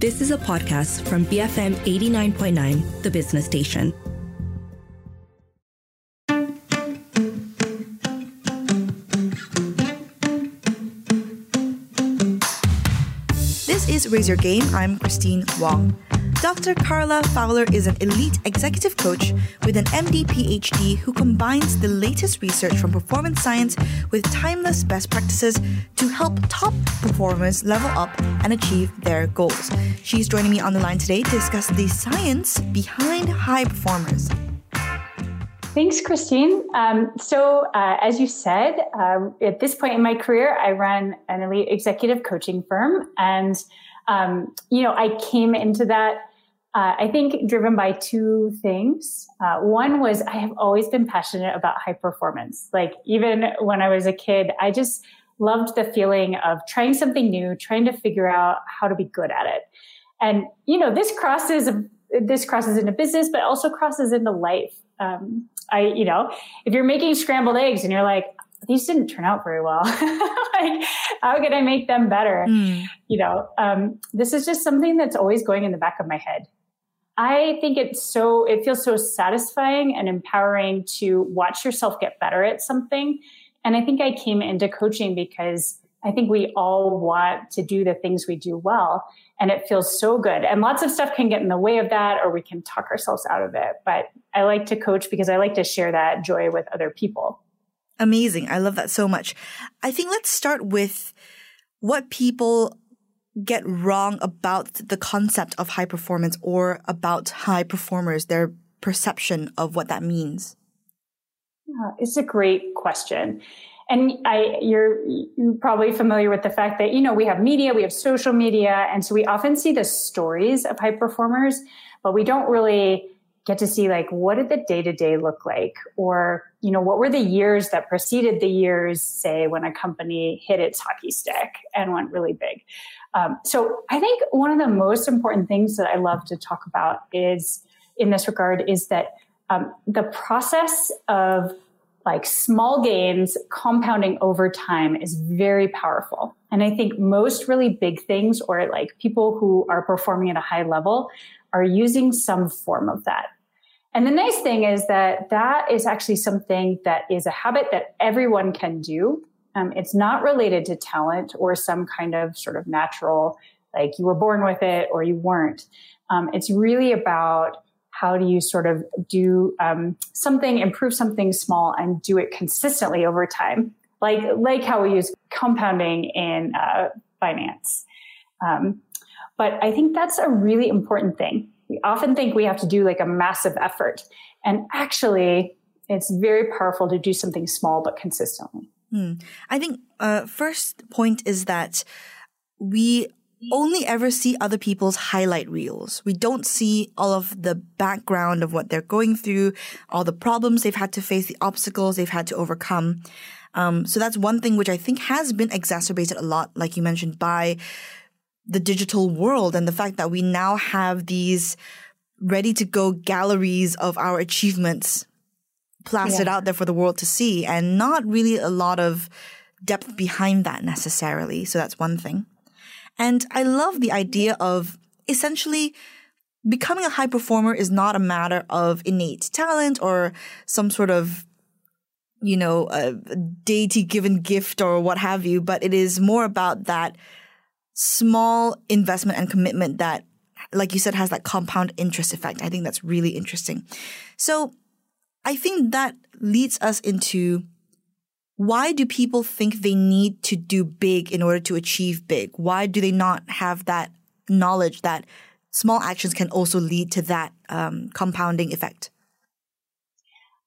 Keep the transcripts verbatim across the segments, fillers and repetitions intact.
This is a podcast from B F M eighty-nine point nine, the business station. This is Raise Your Game. I'm Christine Wong. Doctor Carla Fowler is an elite executive coach with an M D PhD who combines the latest research from performance science with timeless best practices to help top performers level up and achieve their goals. She's joining me on the line today to discuss the science behind high performers. Thanks, Christine. Um, so, uh, as you said, um, at this point in my career, I run an elite executive coaching firm. And, um, you know, I came into that Uh, I think driven by two things. Uh, one was I have always been passionate about high performance. Like even when I was a kid, I just loved the feeling of trying something new, trying to figure out how to be good at it. And, you know, this crosses, this crosses into business, but also crosses into life. Um, I, you know, if you're making scrambled eggs and you're like, these didn't turn out very well. Like, how can I make them better? Mm. You know, um, this is just something that's always going in the back of my head. I think it's so, it feels so satisfying and empowering to watch yourself get better at something. And I think I came into coaching because I think we all want to do the things we do well, and it feels so good. And lots of stuff can get in the way of that, or we can talk ourselves out of it. But I like to coach because I like to share that joy with other people. Amazing. I love that so much. I think let's start with what people get wrong about the concept of high performance or about high performers, their perception of what that means? Yeah, it's a great question. And I, you're, you're probably familiar with the fact that, you know, we have media, we have social media, and so we often see the stories of high performers, but we don't really get to see like, what did the day-to-day look like? Or, you know, what were the years that preceded the years, say, when a company hit its hockey stick and went really big? Um, so I think one of the most important things that I love to talk about is in this regard is that um, the process of like small gains compounding over time is very powerful. And I think most really big things or like people who are performing at a high level are using some form of that. And the nice thing is that that is actually something that is a habit that everyone can do. Um, it's not related to talent or some kind of sort of natural, like you were born with it or you weren't. Um, it's really about how do you sort of do um, something, improve something small and do it consistently over time. Like, like how we use compounding in uh, finance. Um, but I think that's a really important thing. We often think we have to do like a massive effort. And actually, it's very powerful to do something small but consistently. Hmm. I think uh, first point is that we only ever see other people's highlight reels. We don't see all of the background of what they're going through, all the problems they've had to face, the obstacles they've had to overcome. Um, so that's one thing which I think has been exacerbated a lot, like you mentioned, by the digital world and the fact that we now have these ready-to-go galleries of our achievements plastered yeah. out there for the world to see, and not really a lot of depth behind that necessarily. So that's one thing. And I love the idea of essentially becoming a high performer is not a matter of innate talent or some sort of, you know, a deity-given gift or what have you, but it is more about that small investment and commitment that, like you said, has that compound interest effect. I think that's really interesting. So I think that leads us into why do people think they need to do big in order to achieve big? Why do they not have that knowledge that small actions can also lead to that um, compounding effect?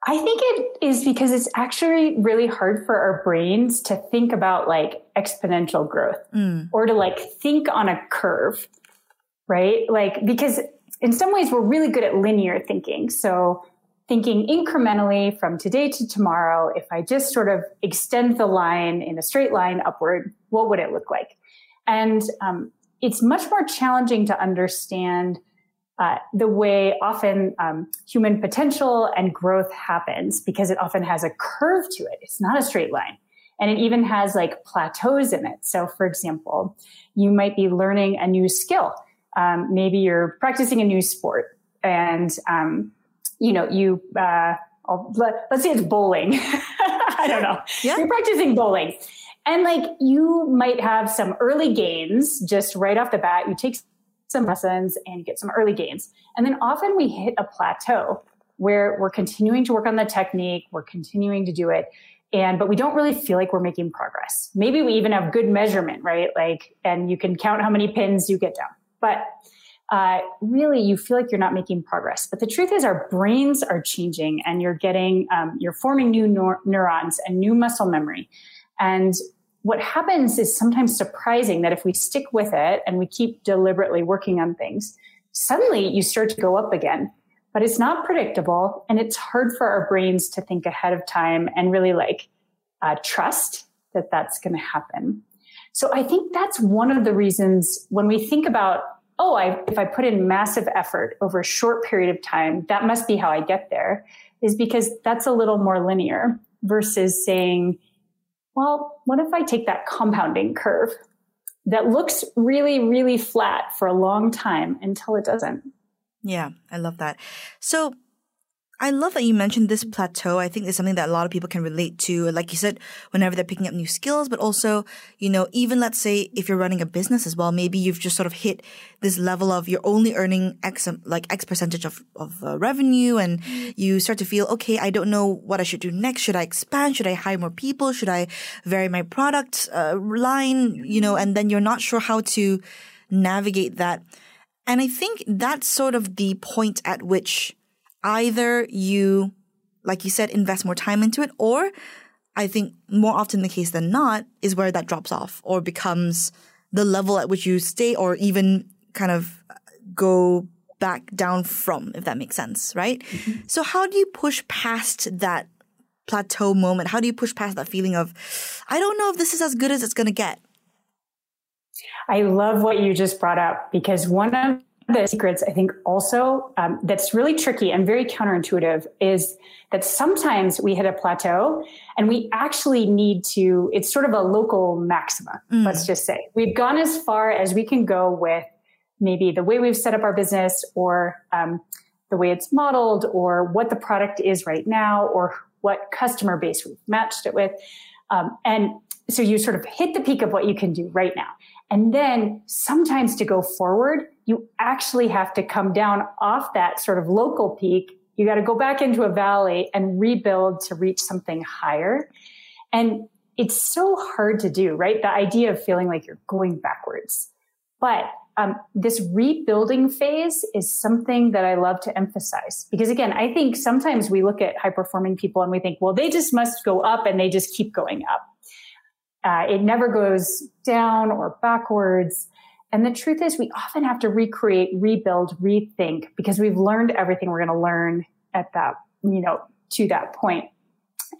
I think it is because it's actually really hard for our brains to think about like exponential growth mm. or to like think on a curve, right? Like, because in some ways we're really good at linear thinking. So thinking incrementally from today to tomorrow, if I just sort of extend the line in a straight line upward, what would it look like? And um, it's much more challenging to understand uh, the way often um, human potential and growth happens, because it often has a curve to it. It's not a straight line. And it even has like plateaus in it. So for example, you might be learning a new skill. um, maybe you're practicing a new sport and, um, you know, you, uh, let, let's say it's bowling. I don't know. Yeah. You're practicing bowling. And like, you might have some early gains just right off the bat. You take some lessons and you get some early gains. And then often we hit a plateau where we're continuing to work on the technique. We're continuing to do it. And, but we don't really feel like we're making progress. Maybe we even have good measurement, right? Like, and you can count how many pins you get down, but, uh, really you feel like you're not making progress. But the truth is our brains are changing and you're getting, um, you're forming new neur- neurons and new muscle memory. And what happens is sometimes surprising that if we stick with it and we keep deliberately working on things, suddenly you start to go up again, but it's not predictable. And it's hard for our brains to think ahead of time and really like uh, trust that that's going to happen. So I think that's one of the reasons when we think about, oh, I, if I put in massive effort over a short period of time, that must be how I get there, is because that's a little more linear versus saying, well, what if I take that compounding curve that looks really, really flat for a long time until it doesn't? Yeah, I love that. So I love that you mentioned this plateau. I think it's something that a lot of people can relate to. Like you said, whenever they're picking up new skills, but also, you know, even let's say if you're running a business as well, maybe you've just sort of hit this level of you're only earning X, like X percentage of, of uh, revenue, and you start to feel, okay, I don't know what I should do next. Should I expand? Should I hire more people? Should I vary my product uh, line? You know, and then you're not sure how to navigate that. And I think that's sort of the point at which either you, like you said, invest more time into it, or I think more often the case than not is where that drops off or becomes the level at which you stay or even kind of go back down from, if that makes sense, right? Mm-hmm. So how do you push past that plateau moment? How do you push past that feeling of, I don't know if this is as good as it's going to get? I love what you just brought up, because one of the secrets, I think also um, that's really tricky and very counterintuitive is that sometimes we hit a plateau and we actually need to, it's sort of a local maxima, mm. let's just say. We've gone as far as we can go with maybe the way we've set up our business, or um, the way it's modeled, or what the product is right now, or what customer base we've matched it with. Um, and so you sort of hit the peak of what you can do right now. And then sometimes to go forward, you actually have to come down off that sort of local peak. You got to go back into a valley and rebuild to reach something higher. And it's so hard to do, right? The idea of feeling like you're going backwards. But um, this rebuilding phase is something that I love to emphasize, because again, I think sometimes we look at high performing people and we think, well, they just must go up and they just keep going up. Uh, it never goes down or backwards. And the truth is we often have to recreate, rebuild, rethink, because we've learned everything we're going to learn at that, you know, to that point.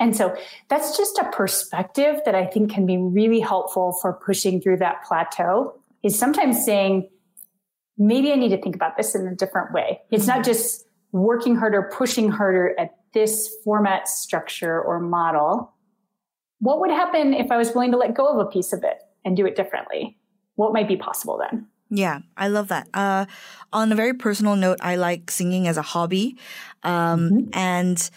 And so that's just a perspective that I think can be really helpful for pushing through that plateau, is sometimes saying, maybe I need to think about this in a different way. It's not just working harder, pushing harder at this format, structure, or model. What would happen if I was willing to let go of a piece of it and do it differently? What might be possible then? Yeah, I love that. Uh, on a very personal note, I like singing as a hobby. Um, mm-hmm. And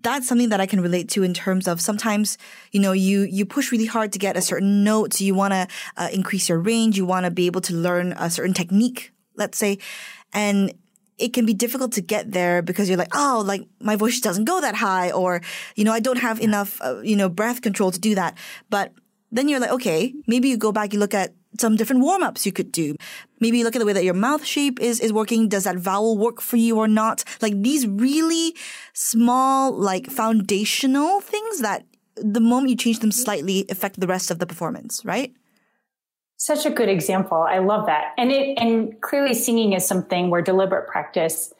that's something that I can relate to in terms of sometimes, you know, you, you push really hard to get a certain note. So you want to uh, increase your range. You want to be able to learn a certain technique, let's say. And it can be difficult to get there because you're like, oh, like my voice doesn't go that high, or, you know, I don't have enough, uh, you know, breath control to do that. But then you're like, okay, maybe you go back, you look at some different warm-ups you could do. Maybe you look at the way that your mouth shape is, is working. Does that vowel work for you or not? Like these really small, like foundational things that the moment you change them slightly affect the rest of the performance, right? Such a good example. I love that. And it, and clearly singing is something where deliberate practice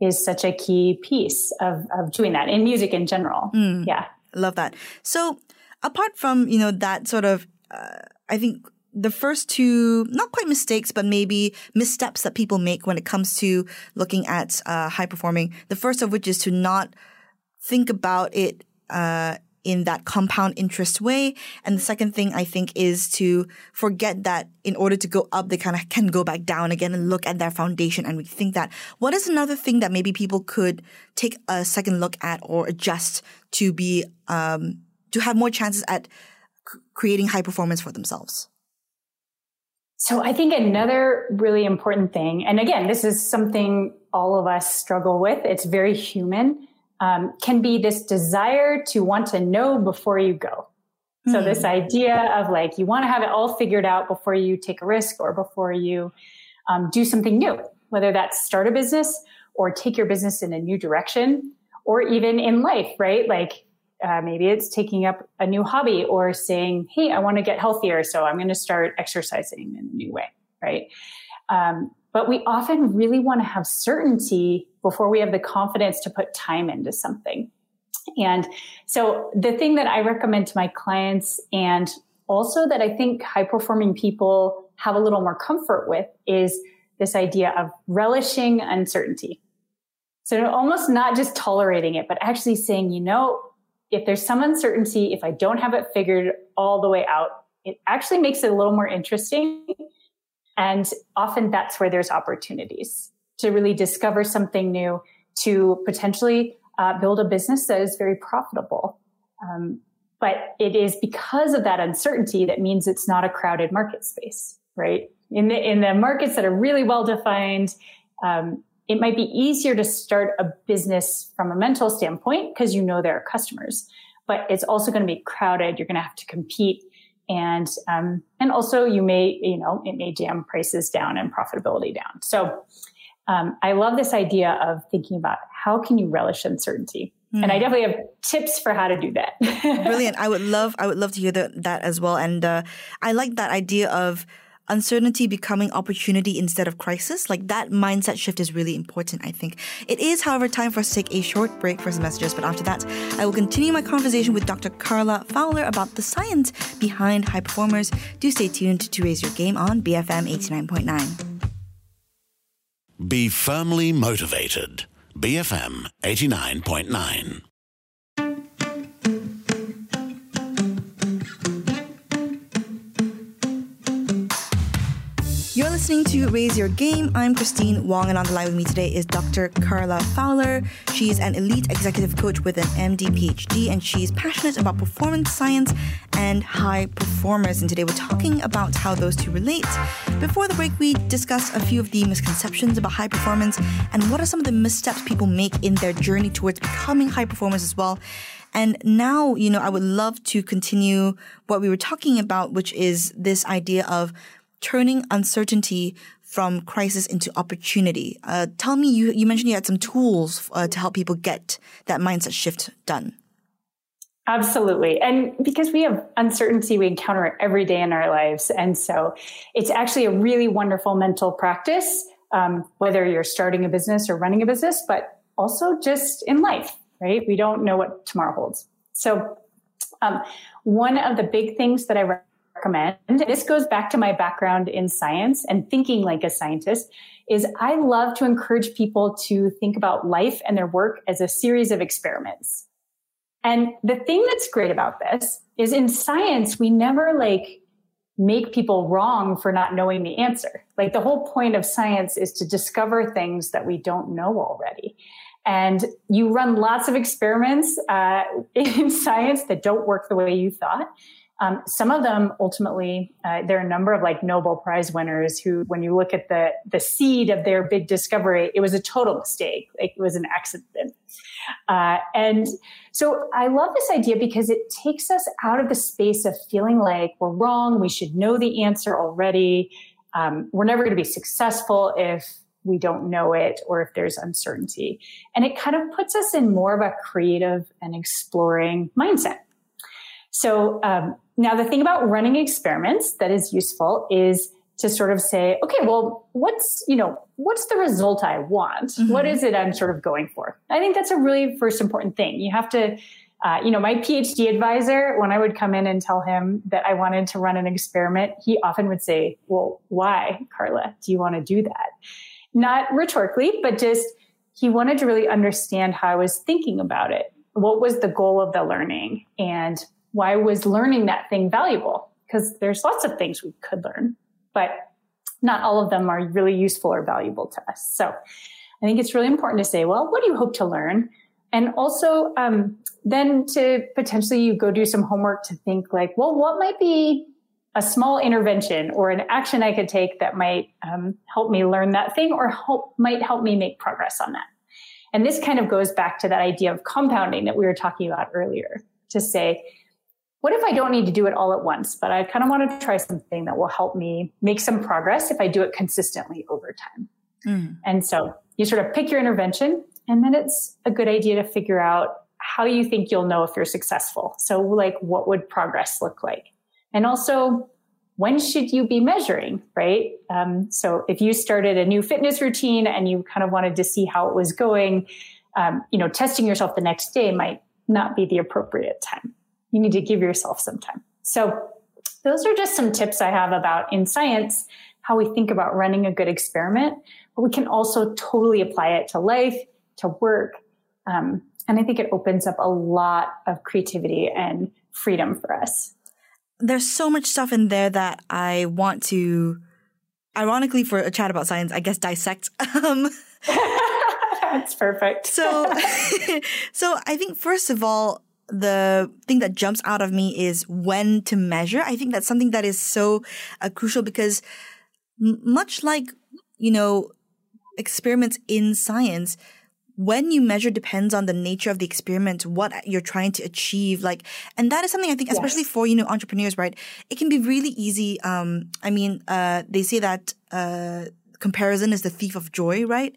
is such a key piece of, of doing that in music in general. Mm, yeah. Love that. So apart from, you know, that sort of, uh, I think the first two, not quite mistakes, but maybe missteps that people make when it comes to looking at uh, high performing, the first of which is to not think about it uh, in that compound interest way. And the second thing I think is to forget that in order to go up, they kind of can go back down again and look at their foundation and rethink that. What is another thing that maybe people could take a second look at or adjust to be um, to have more chances at c- creating high performance for themselves? So I think another really important thing, and again, this is something all of us struggle with, it's very human, um, can be this desire to want to know before you go. So mm-hmm. this idea of like, you want to have it all figured out before you take a risk or before you um, do something new, whether that's start a business or take your business in a new direction, or even in life, right? Like Uh, maybe it's taking up a new hobby or saying, hey, I want to get healthier, so I'm going to start exercising in a new way, right? Um, but we often really want to have certainty before we have the confidence to put time into something. And so the thing that I recommend to my clients, and also that I think high-performing people have a little more comfort with, is this idea of relishing uncertainty. So almost not just tolerating it, but actually saying, you know, if there's some uncertainty, if I don't have it figured all the way out, it actually makes it a little more interesting. And often that's where there's opportunities to really discover something new, to potentially uh, build a business that is very profitable. Um, but it is because of that uncertainty that means it's not a crowded market space, right? In the, in the markets that are really well-defined, um, it might be easier to start a business from a mental standpoint because you know there are customers, but it's also going to be crowded. You're going to have to compete. And, um, and also you may, you know, it may jam prices down and profitability down. So, um, I love this idea of thinking about how can you relish uncertainty? Mm. And I definitely have tips for how to do that. Brilliant. I would love, I would love to hear that, that as well. And, uh, I like that idea of uncertainty becoming opportunity instead of crisis. Like that mindset shift is really important, I think. It is, however, time for us to take a short break for some messages. But after that, I will continue my conversation with Doctor Carla Fowler about the science behind high performers. Do stay tuned to Raise Your Game on B F M eighty-nine point nine. Be firmly motivated. B F M eighty-nine point nine. You're listening to Raise Your Game. I'm Christine Wong, and on the line with me today is Doctor Carla Fowler. She's an elite executive coach with an M D P H D, and she's passionate about performance science and high performers. And today we're talking about how those two relate. Before the break, we discussed a few of the misconceptions about high performance and what are some of the missteps people make in their journey towards becoming high performers as well. And now, you know, I would love to continue what we were talking about, which is this idea of turning uncertainty from crisis into opportunity. Uh, tell me, you, you mentioned you had some tools uh, to help people get that mindset shift done. Absolutely. And because we have uncertainty, we encounter it every day in our lives. And so it's actually a really wonderful mental practice, um, whether you're starting a business or running a business, but also just in life, right? We don't know what tomorrow holds. So um, one of the big things that I recommend recommend, this goes back to my background in science and thinking like a scientist, is I love to encourage people to think about life and their work as a series of experiments. And the thing that's great about this is in science, we never like make people wrong for not knowing the answer. Like the whole point of science is to discover things that we don't know already. And you run lots of experiments uh, in science that don't work the way you thought. Um, some of them, ultimately, uh, there are a number of like Nobel Prize winners who, when you look at the the seed of their big discovery, it was a total mistake. Like it was an accident. Uh, and so I love this idea because it takes us out of the space of feeling like we're wrong. We should know the answer already. Um, we're never going to be successful if we don't know it or if there's uncertainty. And it kind of puts us in more of a creative and exploring mindset. So um, now the thing about running experiments that is useful is to sort of say, okay, well, what's, you know, what's the result I want? Mm-hmm. What is it I'm sort of going for? I think that's a really first important thing. You have to, uh, you know, my PhD advisor, when I would come in and tell him that I wanted to run an experiment, he often would say, well, why, Carla, do you want to do that? Not rhetorically, but just he wanted to really understand how I was thinking about it. what was the goal of the learning and why was learning that thing valuable? Because there's lots of things we could learn, but not all of them are really useful or valuable to us. So I think it's really important to say, well, what do you hope to learn? And also um, then to potentially you go do some homework to think like, well, what might be a small intervention or an action I could take that might um, help me learn that thing or help, might help me make progress on that. And this kind of goes back to that idea of compounding that we were talking about earlier, to say, what if I don't need to do it all at once, but I kind of want to try something that will help me make some progress if I do it consistently over time. Mm. And so you sort of pick your intervention, and then it's a good idea to figure out how you think you'll know if you're successful. So like, what would progress look like? And also, when should you be measuring, right? Um, so if you started a new fitness routine and you kind of wanted to see how it was going, um, you know, testing yourself the next day might not be the appropriate time. You need to give yourself some time. So those are just some tips I have about in science, how we think about running a good experiment, but we can also totally apply it to life, to work. Um, and I think it opens up a lot of creativity and freedom for us. There's so much stuff in there that I want to, ironically for a chat about science, I guess dissect. Um, That's perfect. so, so I think first of all, the thing that jumps out of me is when to measure. I think that's something that is so uh, crucial because m- much like, you know, experiments in science, when you measure depends on the nature of the experiment, what you're trying to achieve. Like, and that is something I think, especially yes. for, you know, entrepreneurs, right? It can be really easy. Um, I mean, uh, they say that uh, comparison is the thief of joy, right?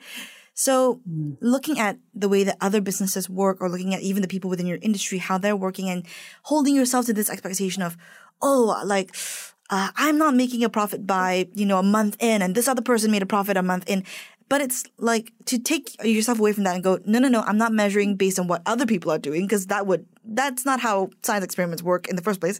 So looking at the way that other businesses work or looking at even the people within your industry, how they're working and holding yourself to this expectation of, oh, like, uh, I'm not making a profit by, you know, a month in and this other person made a profit a month in. But it's like to take yourself away from that and go, no, no, no, I'm not measuring based on what other people are doing because that would, that's not how science experiments work in the first place.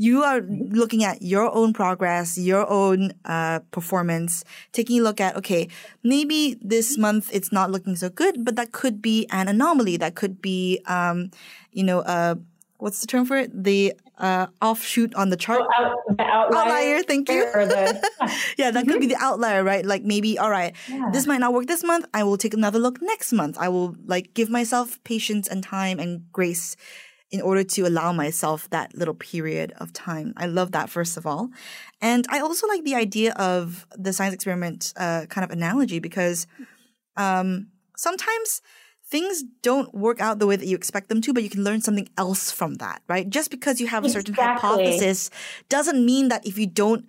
You are looking at your own progress, your own uh performance, taking a look at, okay, maybe this month it's not looking so good, but that could be an anomaly. That could be, um, you know, uh what's the term for it? The uh offshoot on the chart. Oh, out, the outlier. outlier, thank you. The, yeah. yeah, that mm-hmm. could be the outlier, right? Like maybe, all right, yeah. this might not work this month. I will take another look next month. I will like give myself patience and time and grace in order to allow myself that little period of time. I love that, first of all. And I also like the idea of the science experiment uh, kind of analogy because um, sometimes things don't work out the way that you expect them to, but you can learn something else from that, right? Just because you have a certain exactly. hypothesis doesn't mean that if you don't,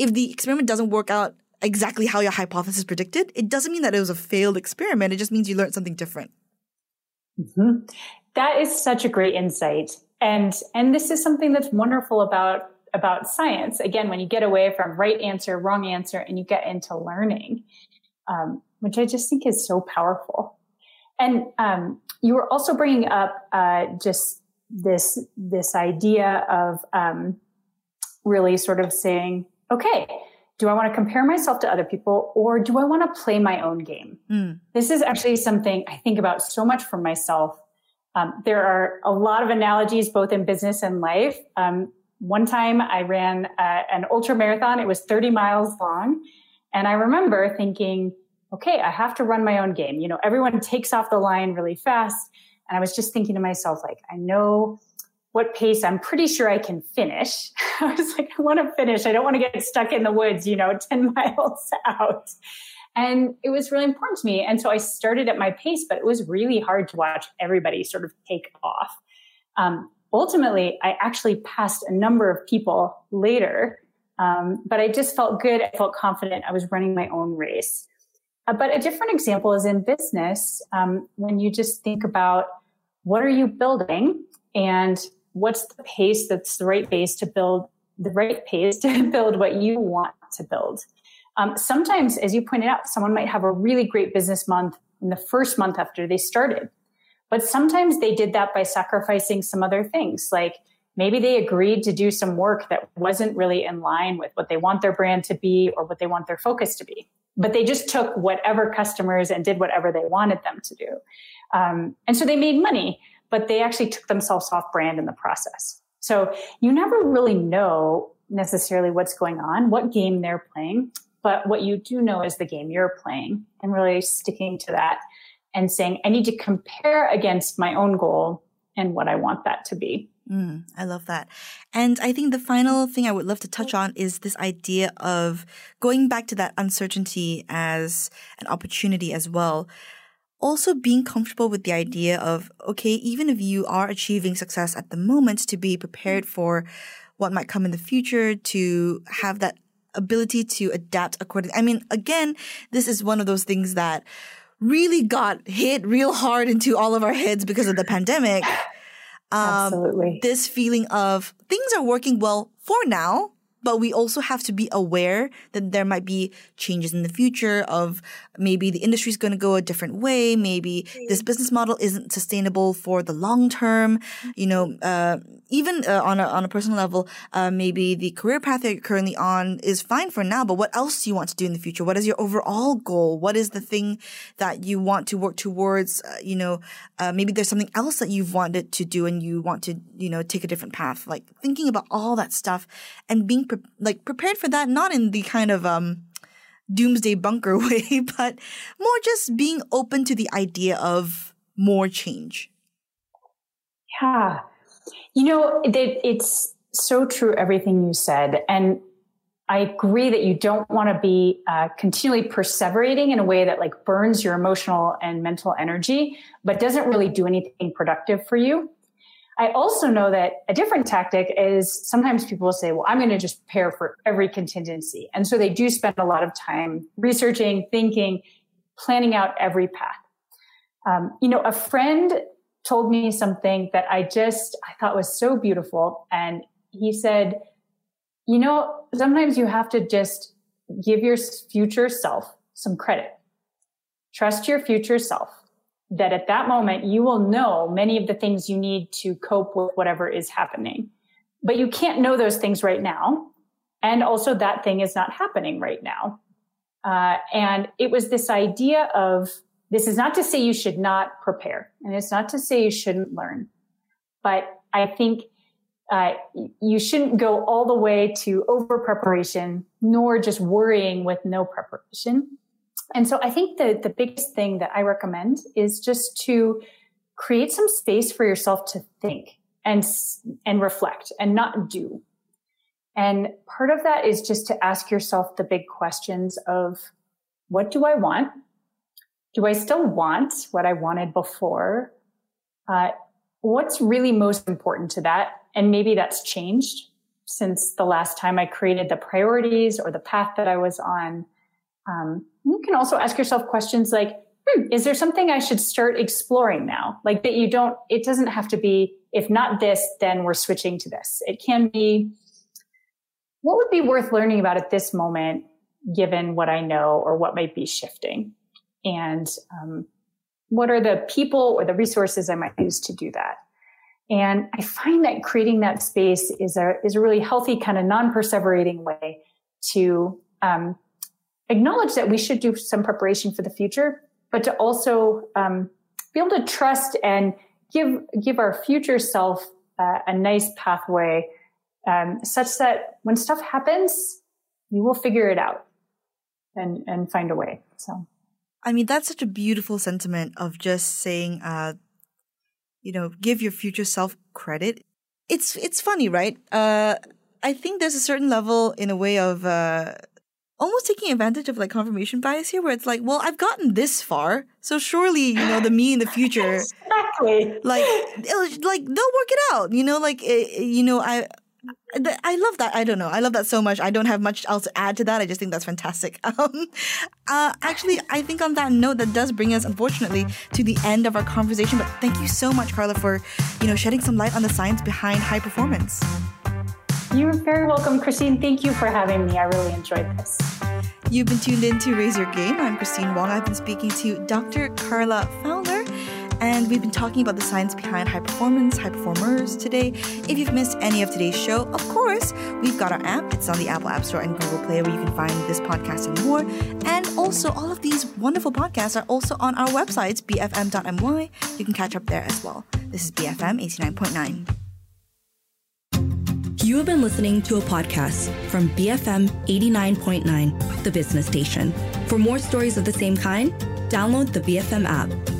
if the experiment doesn't work out exactly how your hypothesis predicted, it doesn't mean that it was a failed experiment. It just means you learned something different. Mm-hmm. That is such a great insight. And, and this is something that's wonderful about, about science. Again, when you get away from right answer, wrong answer, and you get into learning, um, which I just think is so powerful. And, um, you were also bringing up, uh, just this, this idea of, um, really sort of saying, okay, do I want to compare myself to other people or do I want to play my own game? Mm. This is actually something I think about so much for myself. Um, there are a lot of analogies, both in business and life. Um, one time I ran uh, an ultra marathon. It was thirty miles long. And I remember thinking, okay, I have to run my own game. You know, everyone takes off the line really fast. And I was just thinking to myself, like, I know what pace I'm pretty sure I can finish. I was like, I want to finish. I don't want to get stuck in the woods, you know, ten miles out. And it was really important to me. And so I started at my pace, but it was really hard to watch everybody sort of take off. Um, ultimately, I actually passed a number of people later, um, but I just felt good. I felt confident. I was running my own race. Uh, but a different example is in business, um, when you just think about what are you building and what's the pace that's the right pace to build, the right pace to build what you want to build. Um, sometimes, as you pointed out, someone might have a really great business month in the first month after they started. But sometimes they did that by sacrificing some other things. Like maybe they agreed to do some work that wasn't really in line with what they want their brand to be or what they want their focus to be. But they just took whatever customers and did whatever they wanted them to do. Um, and so they made money, but they actually took themselves off brand in the process. So you never really know necessarily what's going on, what game they're playing, but what you do know is the game you're playing and really sticking to that and saying, I need to compare against my own goal and what I want that to be. Mm, I love that. And I think the final thing I would love to touch on is this idea of going back to that uncertainty as an opportunity as well. Also being comfortable with the idea of, okay, even if you are achieving success at the moment, to be prepared for what might come in the future, to have that ability to adapt accordingly. I mean, again, this is one of those things that really got hit real hard into all of our heads because of the pandemic. Um, Absolutely. This feeling of things are working well for now, but we also have to be aware that there might be changes in the future of maybe the industry is going to go a different way. Maybe this business model isn't sustainable for the long term. You know, uh, even uh, on a, on a personal level, uh, maybe the career path that you're currently on is fine for now, but what else do you want to do in the future? What is your overall goal? What is the thing that you want to work towards? Uh, you know, uh, maybe there's something else that you've wanted to do and you want to, you know, take a different path. Like thinking about all that stuff and being Pre- like prepared for that, not in the kind of um, doomsday bunker way, but more just being open to the idea of more change. Yeah. You know, it, it's so true, everything you said. And I agree that you don't want to be uh, continually perseverating in a way that like burns your emotional and mental energy, but doesn't really do anything productive for you. I also know that a different tactic is sometimes people will say, well, I'm going to just prepare for every contingency. And so they do spend a lot of time researching, thinking, planning out every path. Um, you know, a friend told me something that I just, I thought was so beautiful. And he said, you know, sometimes you have to just give your future self some credit. Trust your future self. That at that moment, you will know many of the things you need to cope with whatever is happening. But you can't know those things right now. And also that thing is not happening right now. Uh, and it was this idea of, this is not to say you should not prepare. And it's not to say you shouldn't learn. But I think uh, you shouldn't go all the way to over preparation, nor just worrying with no preparation. And so I think the, the biggest thing that I recommend is just to create some space for yourself to think and, and reflect and not do. And part of that is just to ask yourself the big questions of, what do I want? Do I still want what I wanted before? Uh, what's really most important to that? And maybe that's changed since the last time I created the priorities or the path that I was on. Um, you can also ask yourself questions like, hmm, is there something I should start exploring now? Like that you don't, it doesn't have to be, if not this, then we're switching to this. It can be, what would be worth learning about at this moment, given what I know or what might be shifting? And um, what are the people or the resources I might use to do that? And I find that creating that space is a, is a really healthy kind of non-perseverating way to, um, acknowledge that we should do some preparation for the future, but to also um, be able to trust and give give our future self uh, a nice pathway um, such that when stuff happens, you will figure it out and, and find a way. So, I mean, that's such a beautiful sentiment of just saying, uh, you know, give your future self credit. It's, it's funny, right? Uh, I think there's a certain level in a way of... Uh, almost taking advantage of like confirmation bias here, where it's like, well, I've gotten this far, so surely, you know, the me in the future, exactly. like, like they'll work it out, you know, like, you know, I, I love that. I don't know. I love that so much. I don't have much else to add to that. I just think that's fantastic. Um, uh, actually, I think on that note, that does bring us, unfortunately, to the end of our conversation. But thank you so much, Carla, for, you know, shedding some light on the science behind high performance. You're very welcome, Christine. Thank you for having me. I really enjoyed this. You've been tuned in to Raise Your Game. I'm Christine Wong. I've been speaking to Doctor Carla Fowler. and we've been talking about the science behind high performance, high performers today. If you've missed any of today's show, of course, we've got our app. It's on the Apple App Store and Google Play, where you can find this podcast and more. And also, all of these wonderful podcasts are also on our websites, b f m dot m y. You can catch up there as well. This is B F M eighty-nine point nine. You have been listening to a podcast from B F M eighty-nine point nine, the business station. For more stories of the same kind, download the B F M app.